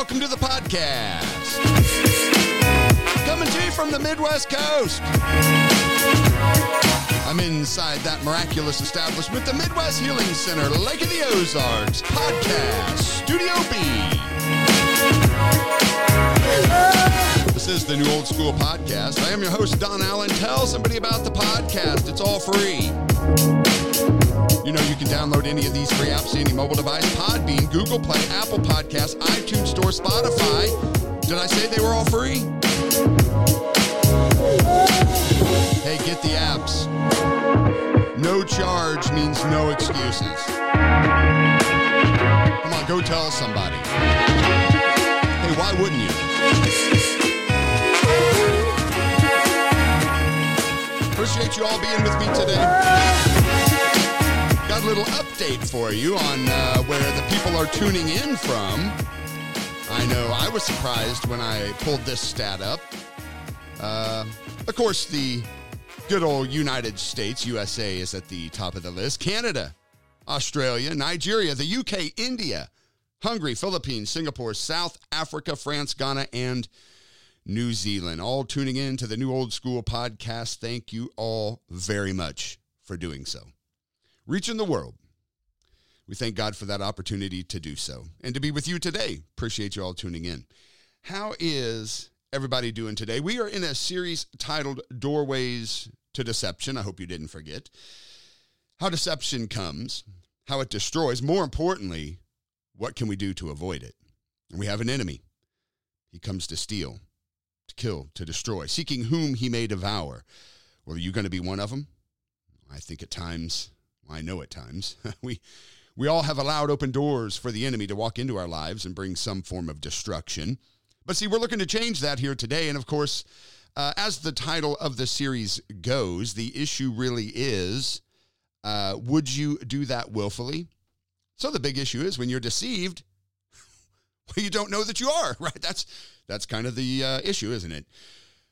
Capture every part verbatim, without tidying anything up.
welcome to the podcast. Coming to you from the Midwest Coast. I'm inside that miraculous establishment, the Midwest Healing Center, Lake of the Ozarks, Podcast, Studio B. This is the New Old School Podcast. I am your host, Don Allen. Tell somebody about the podcast. It's all free. You know, you can download any of these free apps to any mobile device, Podbean, Google Play, Apple Podcasts, iTunes Store, Spotify. Did I say they were all free? Hey, get the apps. No charge means no excuses. Come on, go tell somebody. Hey, why wouldn't you? Appreciate you all being with me today. Got a little update for you on uh, where the people are tuning in from. I know I was surprised when I pulled this stat up. Uh, of course, the good old United States, U S A, is at the top of the list. Canada, Australia, Nigeria, the U K, India, Hungary, Philippines, Singapore, South Africa, France, Ghana, and New Zealand. All tuning in to the New Old School Podcast. Thank you all very much for doing so. Reaching the world. We thank God for that opportunity to do so and to be with you today. Appreciate you all tuning in. How is everybody doing today? We are in a series titled Doorways to Deception. I hope you didn't forget. How deception comes, how it destroys. More importantly, what can we do to avoid it? And we have an enemy. He comes to steal, to kill, to destroy, seeking whom he may devour. Well, are you going to be one of them? I think at times... I know at times, we we all have allowed open doors for the enemy to walk into our lives and bring some form of destruction. But see, we're looking to change that here today. And of course, uh, as the title of the series goes, the issue really is, uh, would you do that willfully? So the big issue is when you're deceived, well, you don't know that you are, right? That's, that's kind of the uh, issue, isn't it?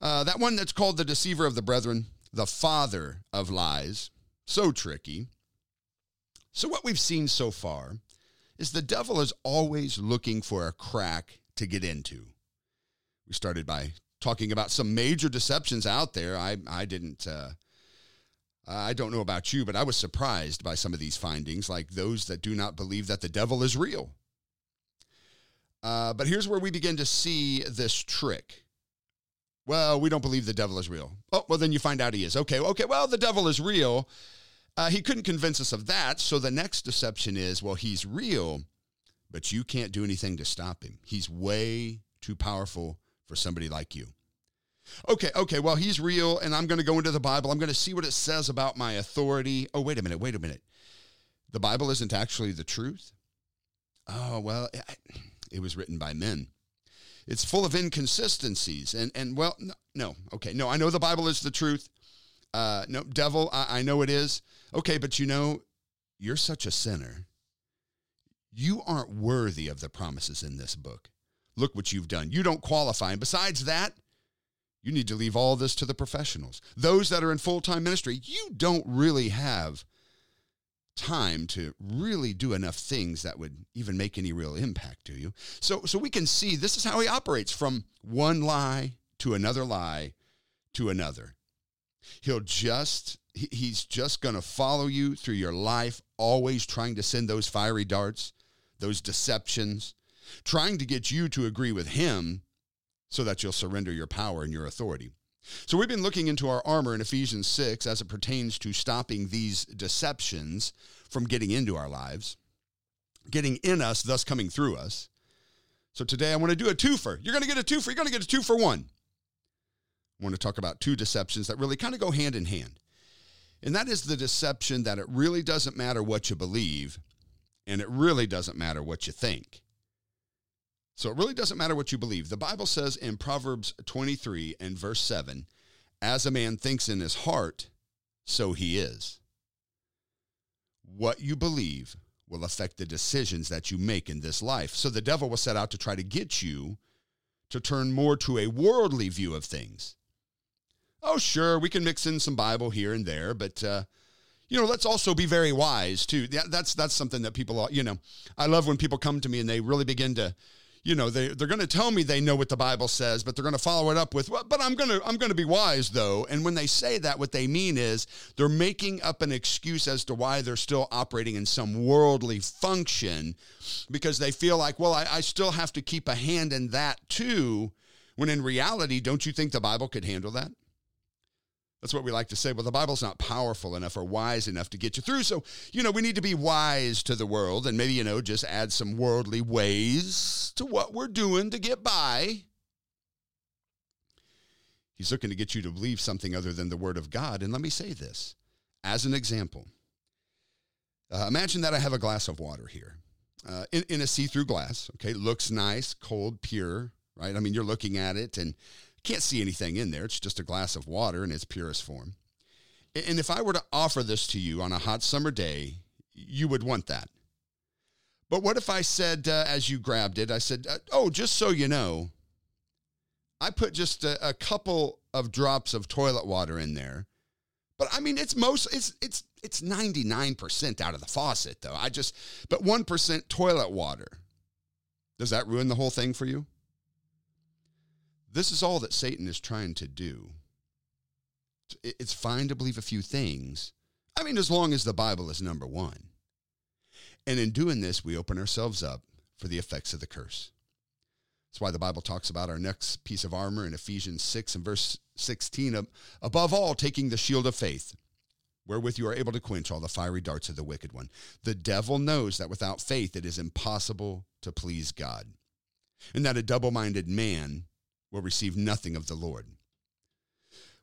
Uh, that one that's called the deceiver of the brethren, the father of lies, so tricky. So what we've seen so far is the devil is always looking for a crack to get into. We started by talking about some major deceptions out there. I, I didn't, uh, I don't know about you, but I was surprised by some of these findings, like those that do not believe that the devil is real. Uh, but here's where we begin to see this trick. Well, we don't believe the devil is real. Oh, well, then you find out he is. Okay, okay, well, the devil is real. Uh, he couldn't convince us of that, so the next deception is, well, he's real, but you can't do anything to stop him. He's way too powerful for somebody like you. Okay, okay, well, he's real, and I'm going to go into the Bible. I'm going to see what it says about my authority. Oh, wait a minute, wait a minute. The Bible isn't actually the truth? Oh, well, it was written by men. It's full of inconsistencies, and, and well, no, no, okay, no, I know the Bible is the truth. Uh, no, devil, I, I know it is. Okay, but you know, you're such a sinner. You aren't worthy of the promises in this book. Look what you've done. You don't qualify. And besides that, you need to leave all this to the professionals. Those that are in full-time ministry, you don't really have time to really do enough things that would even make any real impact to you. So, so we can see this is how he operates from one lie to another lie to another. He'll just, he's just going to follow you through your life, always trying to send those fiery darts, those deceptions, trying to get you to agree with him so that you'll surrender your power and your authority. So we've been looking into our armor in Ephesians six as it pertains to stopping these deceptions from getting into our lives, getting in us, thus coming through us. So today I want to do a twofer. You're going to get a twofer. You're going to get a two for one. I want to talk about two deceptions that really kind of go hand in hand. And that is the deception that it really doesn't matter what you believe, and it really doesn't matter what you think. So it really doesn't matter what you believe. The Bible says in Proverbs twenty-three and verse seven, as a man thinks in his heart, so he is. What you believe will affect the decisions that you make in this life. So the devil will set out to try to get you to turn more to a worldly view of things. Oh, sure, we can mix in some Bible here and there, but, uh, you know, let's also be very wise, too. That, that's that's something that people, you know, I love when people come to me and they really begin to, you know, they, they're going to tell me they know what the Bible says, but they're going to follow it up with, well, but I'm going to, I'm going to be wise though. And when they say that, what they mean is they're making up an excuse as to why they're still operating in some worldly function, because they feel like, well, I, I still have to keep a hand in that too. When in reality, don't you think the Bible could handle that? That's what we like to say. Well, the Bible's not powerful enough or wise enough to get you through. So, you know, we need to be wise to the world and maybe, you know, just add some worldly ways to what we're doing to get by. He's looking to get you to believe something other than the Word of God. And let me say this as an example. Uh, imagine that I have a glass of water here uh, in, in a see-through glass. Okay, looks nice, cold, pure, right? I mean, you're looking at it and can't see anything in there. It's just a glass of water in its purest form. And if I were to offer this to you on a hot summer day, you would want that. But what if I said, uh, as you grabbed it, I said, oh, just so you know, I put just a, a couple of drops of toilet water in there. But I mean, it's most, it's, it's, it's ninety-nine percent out of the faucet though. I just, but one percent toilet water. Does that ruin the whole thing for you? This is all that Satan is trying to do. It's fine to believe a few things. I mean, as long as the Bible is number one. And in doing this, we open ourselves up for the effects of the curse. That's why the Bible talks about our next piece of armor in Ephesians six and verse sixteen. Above all, taking the shield of faith, wherewith you are able to quench all the fiery darts of the wicked one. The devil knows that without faith, it is impossible to please God, and that a double-minded man will receive nothing of the Lord.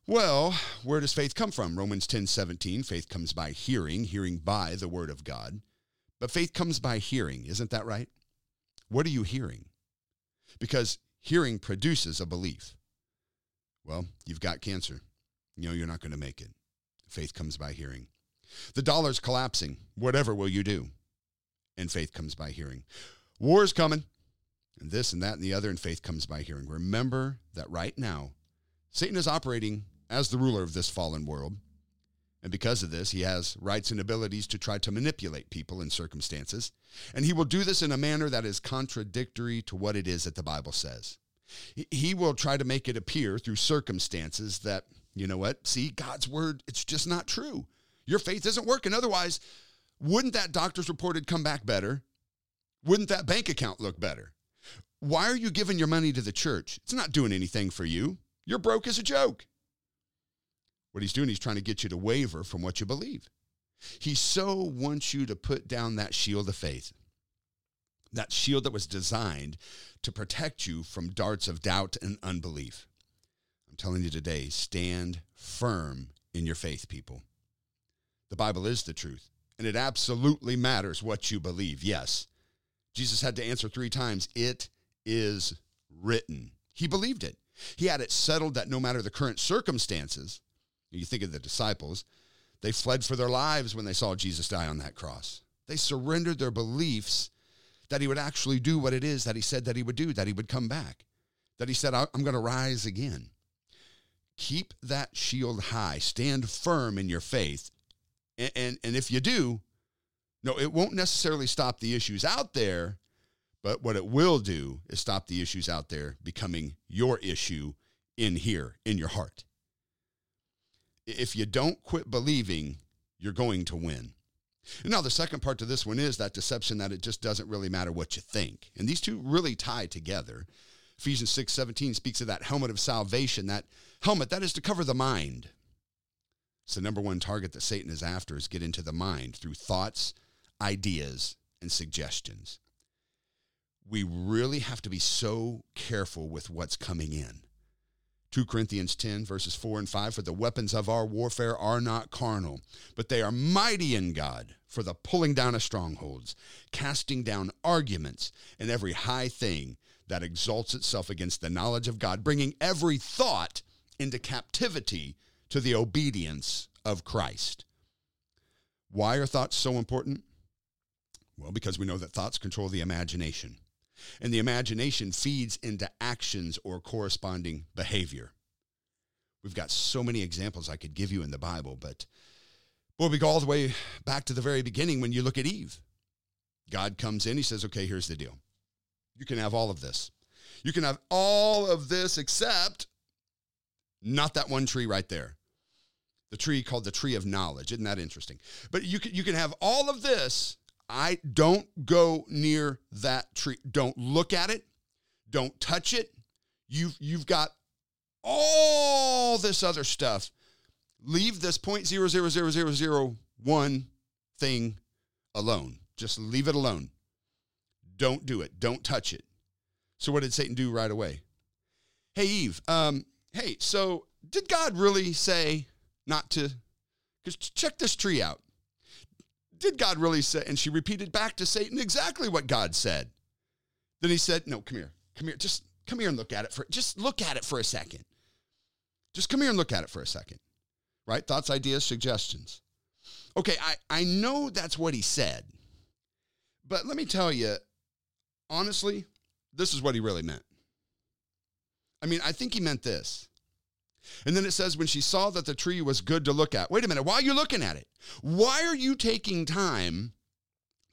Well, where does faith come from? Romans ten seventeen, faith comes by hearing, hearing by the word of God. But faith comes by hearing, isn't that right? What are you hearing? Because hearing produces a belief. Well, you've got cancer. You know you're not going to make it. Faith comes by hearing. The dollar's collapsing. Whatever will you do? And faith comes by hearing. War's coming. And this and that and the other, and faith comes by hearing. Remember that right now, Satan is operating as the ruler of this fallen world. And because of this, he has rights and abilities to try to manipulate people and circumstances. And he will do this in a manner that is contradictory to what it is that the Bible says. He will try to make it appear through circumstances that, you know what, see, God's word, it's just not true. Your faith isn't working. Otherwise, wouldn't that doctor's report had come back better? Wouldn't that bank account look better? Why are you giving your money to the church? It's not doing anything for you. You're broke as a joke. What he's doing, he's trying to get you to waver from what you believe. He so wants you to put down that shield of faith, that shield that was designed to protect you from darts of doubt and unbelief. I'm telling you today, stand firm in your faith, people. The Bible is the truth, and it absolutely matters what you believe, yes. Jesus had to answer three times, it is written. He believed it. He had it settled that no matter the current circumstances, you think of the disciples, they fled for their lives when they saw Jesus die on that cross. They surrendered their beliefs that he would actually do what it is that he said that he would do, that he would come back, that he said, I'm going to rise again. Keep that shield high. Stand firm in your faith. And, and, and if you do, no, it won't necessarily stop the issues out there, but what it will do is stop the issues out there becoming your issue in here, in your heart. If you don't quit believing, you're going to win. And now the second part to this one is that deception that it just doesn't really matter what you think. And these two really tie together. Ephesians six seventeen speaks of that helmet of salvation, that helmet that is to cover the mind. It's the number one target that Satan is after is get into the mind through thoughts, ideas, and suggestions. We really have to be so careful with what's coming in. Second Corinthians ten, verses four and five, for the weapons of our warfare are not carnal, but they are mighty in God for the pulling down of strongholds, casting down arguments, and every high thing that exalts itself against the knowledge of God, bringing every thought into captivity to the obedience of Christ. Why are thoughts so important? Well, because we know that thoughts control the imagination, and the imagination feeds into actions or corresponding behavior. We've got so many examples I could give you in the Bible, but boy, we go all the way back to the very beginning when you look at Eve. God comes in, he says, okay, here's the deal. You can have all of this. You can have all of this except not that one tree right there. The tree called the tree of knowledge. Isn't that interesting? But you can, you can have all of this. I don't go near that tree. Don't look at it. Don't touch it. You've, you've got all this other stuff. Leave this zero point zero zero zero zero zero one thing alone. Just leave it alone. Don't do it. Don't touch it. So what did Satan do right away? Hey, Eve, um, hey, so did God really say not to, just check this tree out. Did God really say, and she repeated back to Satan exactly what God said. Then he said, no, come here, come here, just come here and look at it for, just look at it for a second. Just come here and look at it for a second, right? Thoughts, ideas, suggestions. Okay, I, I know that's what he said, but let me tell you, honestly, this is what he really meant. I mean, I think he meant this. And then it says, when she saw that the tree was good to look at. Wait a minute, why are you looking at it? Why are you taking time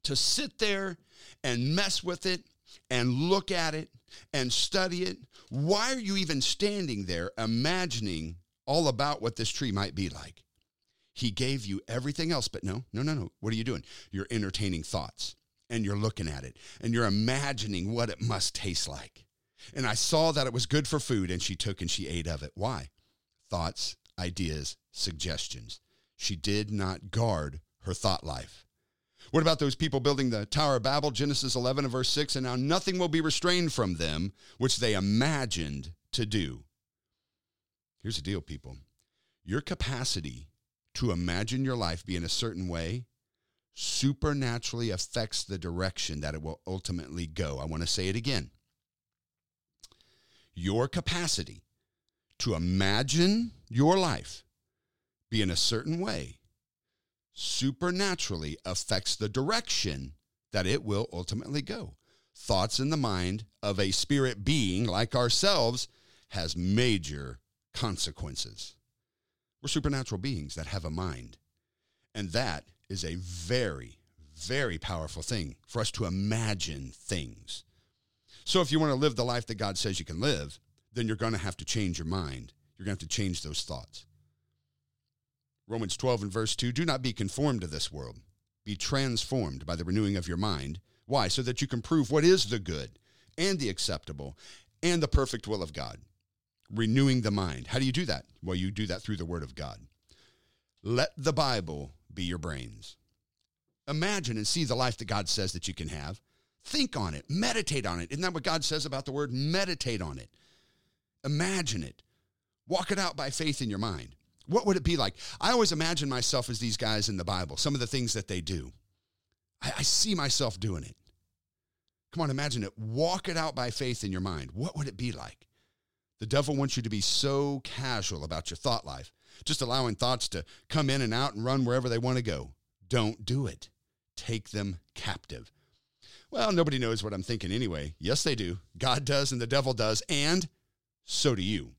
to sit there and mess with it and look at it and study it? Why are you even standing there imagining all about what this tree might be like? He gave you everything else, but no, no, no, no. What are you doing? You're entertaining thoughts. And you're looking at it, and you're imagining what it must taste like. And I saw that it was good for food, and she took and she ate of it. Why? Thoughts, ideas, suggestions. She did not guard her thought life. What about those people building the Tower of Babel, Genesis eleven and verse six, and now nothing will be restrained from them, which they imagined to do. Here's the deal, people. Your capacity to imagine your life being a certain way supernaturally affects the direction that it will ultimately go. I want to say it again. Your capacity to imagine your life be in a certain way supernaturally affects the direction that it will ultimately go. Thoughts in the mind of a spirit being like ourselves has major consequences. We're supernatural beings that have a mind, and that is a very, very powerful thing for us to imagine things. So if you want to live the life that God says you can live, then you're going to have to change your mind. You're going to have to change those thoughts. Romans twelve and verse two, do not be conformed to this world. Be transformed by the renewing of your mind. Why? So that you can prove what is the good and the acceptable and the perfect will of God. Renewing the mind. How do you do that? Well, you do that through the Word of God. Let the Bible be your brains. Imagine and see the life that God says that you can have. Think on it. Meditate on it. Isn't that what God says about the word? Meditate on it. Imagine it. Walk it out by faith in your mind. What would it be like? I always imagine myself as these guys in the Bible, some of the things that they do. I, I see myself doing it. Come on, imagine it. Walk it out by faith in your mind. What would it be like? The devil wants you to be so casual about your thought life, just allowing thoughts to come in and out and run wherever they want to go. Don't do it. Take them captive. Well, nobody knows what I'm thinking anyway. Yes, they do. God does and the devil does, and so do you.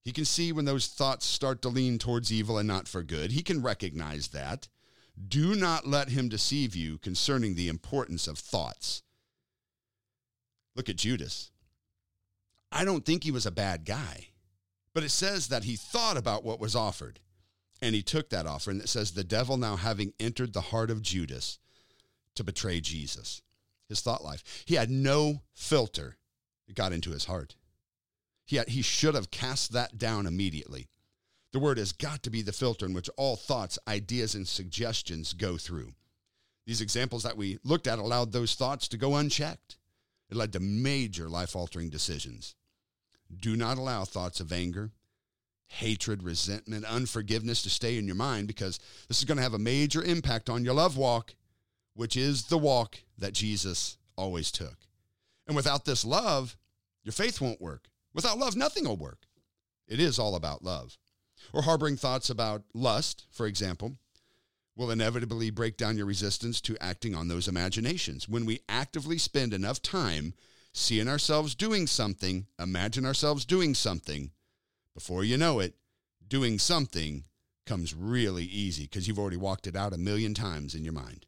He can see when those thoughts start to lean towards evil and not for good. He can recognize that. Do not let him deceive you concerning the importance of thoughts. Look at Judas. I don't think he was a bad guy. But it says that he thought about what was offered, and he took that offer. And it says the devil now having entered the heart of Judas to betray Jesus, his thought life. He had no filter. It got into his heart. He, had, he should have cast that down immediately. The word has got to be the filter in which all thoughts, ideas, and suggestions go through. These examples that we looked at allowed those thoughts to go unchecked. It led to major life-altering decisions. Do not allow thoughts of anger, hatred, resentment, unforgiveness to stay in your mind, because this is going to have a major impact on your love walk, which is the walk that Jesus always took. And without this love, your faith won't work. Without love, nothing will work. It is all about love. Or harboring thoughts about lust, for example, will inevitably break down your resistance to acting on those imaginations. When we actively spend enough time seeing ourselves doing something, imagine ourselves doing something, before you know it, doing something comes really easy because you've already walked it out a million times in your mind.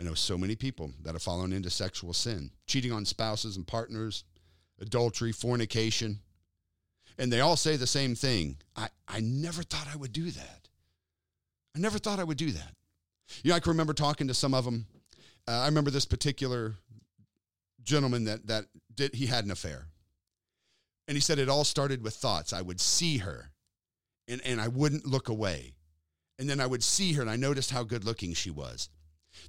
I know so many people that have fallen into sexual sin, cheating on spouses and partners, adultery, fornication. And they all say the same thing. I, I never thought I would do that. I never thought I would do that. You know, I can remember talking to some of them. Uh, I remember this particular gentleman that, that did, he had an affair. And he said it all started with thoughts. I would see her and, and I wouldn't look away. And then I would see her and I noticed how good looking she was.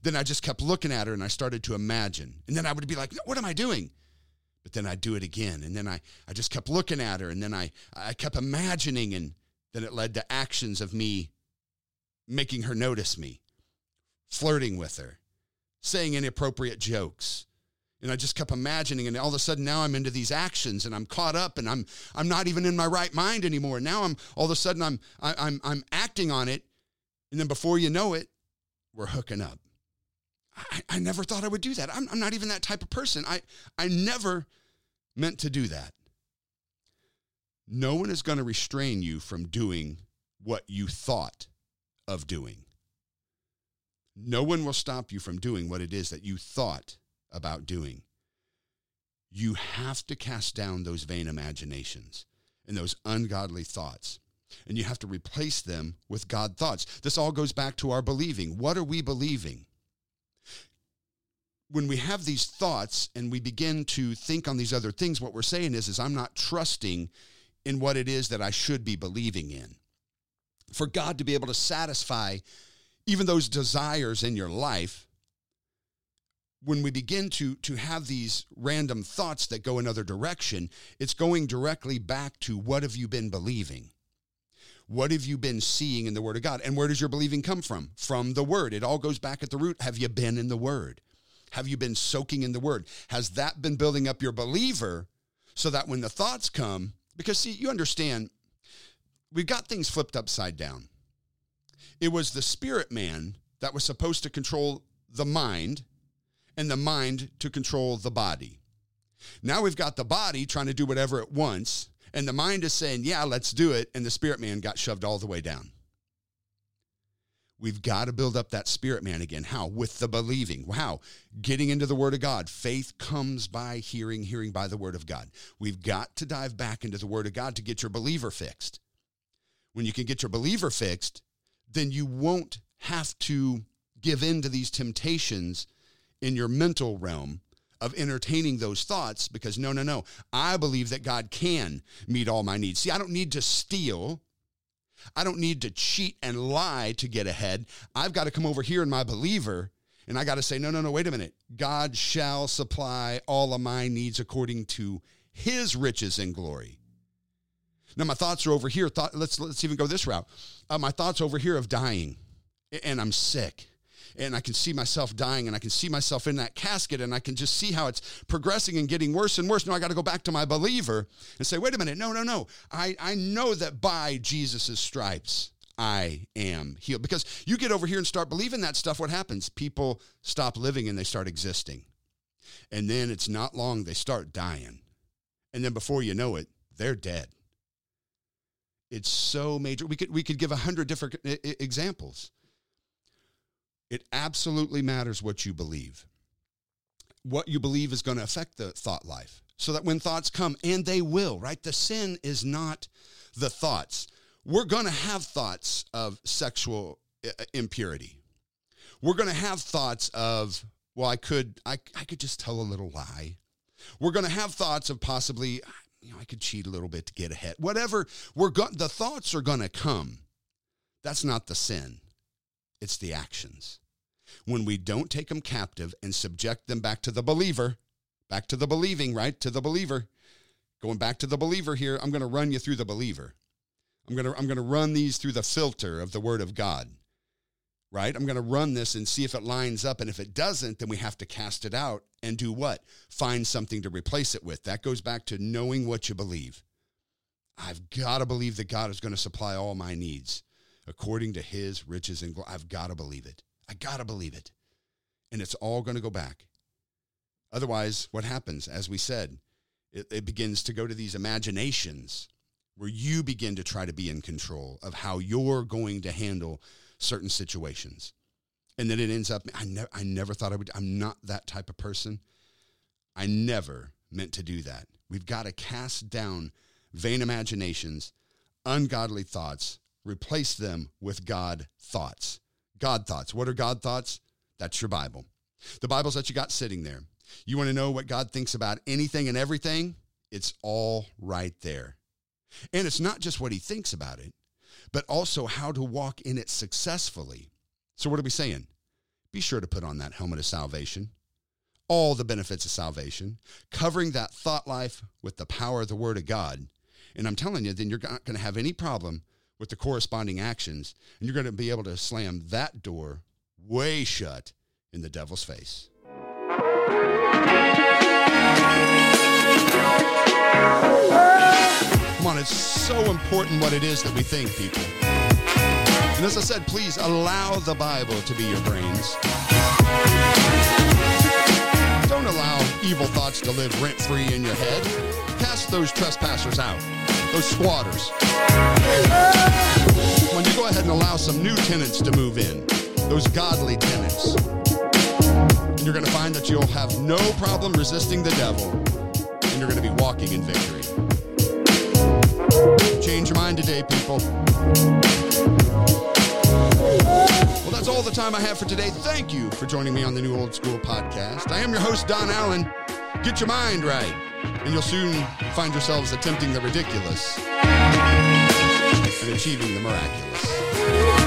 Then I just kept looking at her and I started to imagine. And then I would be like, what am I doing? But then I'd do it again. And then I, I just kept looking at her. And then I, I kept imagining. And then it led to actions of me making her notice me, flirting with her, saying inappropriate jokes. And I just kept imagining. And all of a sudden now I'm into these actions and I'm caught up and I'm, I'm not even in my right mind anymore. Now I'm all of a sudden I'm, I, I'm, I'm acting on it. And then before you know it, we're hooking up. I, I never thought I would do that. I'm, I'm not even that type of person. I, I never meant to do that. No one is going to restrain you from doing what you thought of doing. No one will stop you from doing what it is that you thought about doing. You have to cast down those vain imaginations and those ungodly thoughts. And you have to replace them with God thoughts. This all goes back to our believing. What are we believing? When we have these thoughts and we begin to think on these other things, what we're saying is, is I'm not trusting in what it is that I should be believing in. For God to be able to satisfy even those desires in your life, when we begin to, to have these random thoughts that go another direction, it's going directly back to what have you been believing? What have you been seeing in the Word of God? And where does your believing come from? From the Word. It all goes back at the root. Have you been in the Word? Have you been soaking in the Word? Has that been building up your believer so that when the thoughts come, because see, you understand, we've got things flipped upside down. It was the spirit man that was supposed to control the mind and the mind to control the body. Now we've got the body trying to do whatever it wants and the mind is saying, yeah, let's do it. And the spirit man got shoved all the way down. We've got to build up that spirit man again. How? With the believing. How? Getting into the Word of God. Faith comes by hearing, hearing by the Word of God. We've got to dive back into the Word of God to get your believer fixed. When you can get your believer fixed, then you won't have to give in to these temptations in your mental realm of entertaining those thoughts because no, no, no. I believe that God can meet all my needs. See, I don't need to steal. I don't need to cheat and lie to get ahead. I've got to come over here in my believer, and I got to say, no, no, no, wait a minute. God shall supply all of my needs according to his riches and glory. Now, my thoughts are over here. Thought, let's, let's even go this route. Uh, my thoughts over here of dying, and I'm sick, and I can see myself dying, and I can see myself in that casket, and I can just see how it's progressing and getting worse and worse. No, I got to go back to my believer and say, wait a minute, no, no, no. I, I know that by Jesus' stripes, I am healed. Because you get over here and start believing that stuff, what happens? People stop living and they start existing. And then it's not long, they start dying. And then before you know it, they're dead. It's so major. We could, we could give a hundred different I- I- examples. It absolutely matters what you believe. What you believe is going to affect the thought life so that when thoughts come, and they will, right? The sin is not the thoughts. We're going to have thoughts of sexual impurity. We're going to have thoughts of, well, I could, I, I could just tell a little lie. We're going to have thoughts of possibly, you know, I could cheat a little bit to get ahead. Whatever, we're go- the thoughts are going to come. That's not the sin. It's the actions. When we don't take them captive and subject them back to the believer, back to the believing, right? To the believer. Going back to the believer here, I'm going to run you through the believer. I'm going to, I'm going to run these through the filter of the Word of God, right? I'm going to run this and see if it lines up. And if it doesn't, then we have to cast it out and do what? Find something to replace it with. That goes back to knowing what you believe. I've got to believe that God is going to supply all my needs according to his riches and glory. I've got to believe it. I got to believe it. And it's all going to go back. Otherwise, what happens? As we said, it, it begins to go to these imaginations where you begin to try to be in control of how you're going to handle certain situations. And then it ends up, I never, I never thought I would. I'm not that type of person. I never meant to do that. We've got to cast down vain imaginations, ungodly thoughts, replace them with God thoughts. God thoughts. What are God thoughts? That's your Bible. The Bibles that you got sitting there. You want to know what God thinks about anything and everything? It's all right there. And it's not just what he thinks about it, but also how to walk in it successfully. So what are we saying? Be sure to put on that helmet of salvation, all the benefits of salvation, covering that thought life with the power of the Word of God. And I'm telling you, then you're not going to have any problem with the corresponding actions, and you're going to be able to slam that door way shut in the devil's face. Come on, it's so important what it is that we think, people. And as I said, please allow the Bible to be your brains. Don't allow evil thoughts to live rent-free in your head. Cast those trespassers out, those squatters. Come on, you go ahead and allow some new tenants to move in, those godly tenants. And you're going to find that you'll have no problem resisting the devil, and you're going to be walking in victory. Change your mind today, people. Well, that's all the time I have for today. Thank you for joining me on the New Old School Podcast. I am your host, Don Allen. Get your mind right, and you'll soon find yourselves attempting the ridiculous and achieving the miraculous.